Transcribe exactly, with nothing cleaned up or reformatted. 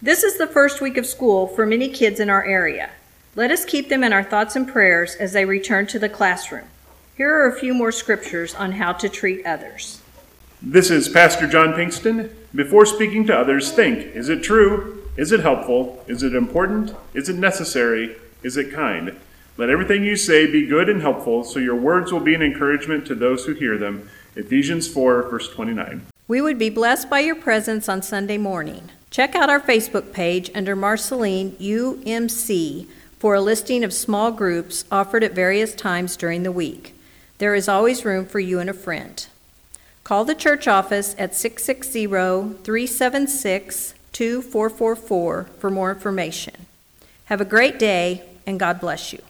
This is the first week of school for many kids in our area. Let us keep them in our thoughts and prayers as they return to the classroom. Here are a few more scriptures on how to treat others. This is Pastor John Pinkston. Before speaking to others, think, is it true? Is it helpful? Is it important? Is it necessary? Is it kind? Let everything you say be good and helpful, so your words will be an encouragement to those who hear them. Ephesians four, verse twenty-nine. We would be blessed by your presence on Sunday morning. Check out our Facebook page under Marceline U M C for a listing of small groups offered at various times during the week. There is always room for you and a friend. Call the church office at six six zero, three seven six, two four four four for more information. Have a great day, and God bless you.